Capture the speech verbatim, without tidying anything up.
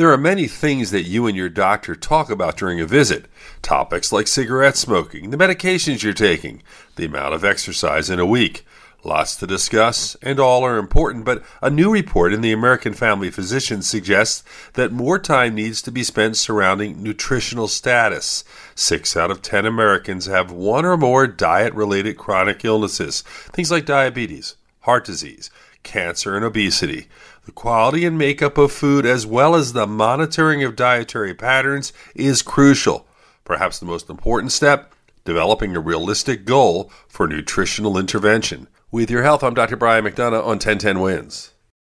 There are many things that you and your doctor talk about during a visit. Topics like cigarette smoking, the medications you're taking, the amount of exercise in a week. Lots to discuss, and all are important, but a new report in the American Family Physician suggests that more time needs to be spent surrounding nutritional status. Six out of ten Americans have one or more diet-related chronic illnesses, things like diabetes, heart disease, cancer, and obesity. The quality and makeup of food, as well as the monitoring of dietary patterns, is crucial. Perhaps the most important step, developing a realistic goal for nutritional intervention. With your health, I'm Doctor Brian McDonough on ten ten Wins.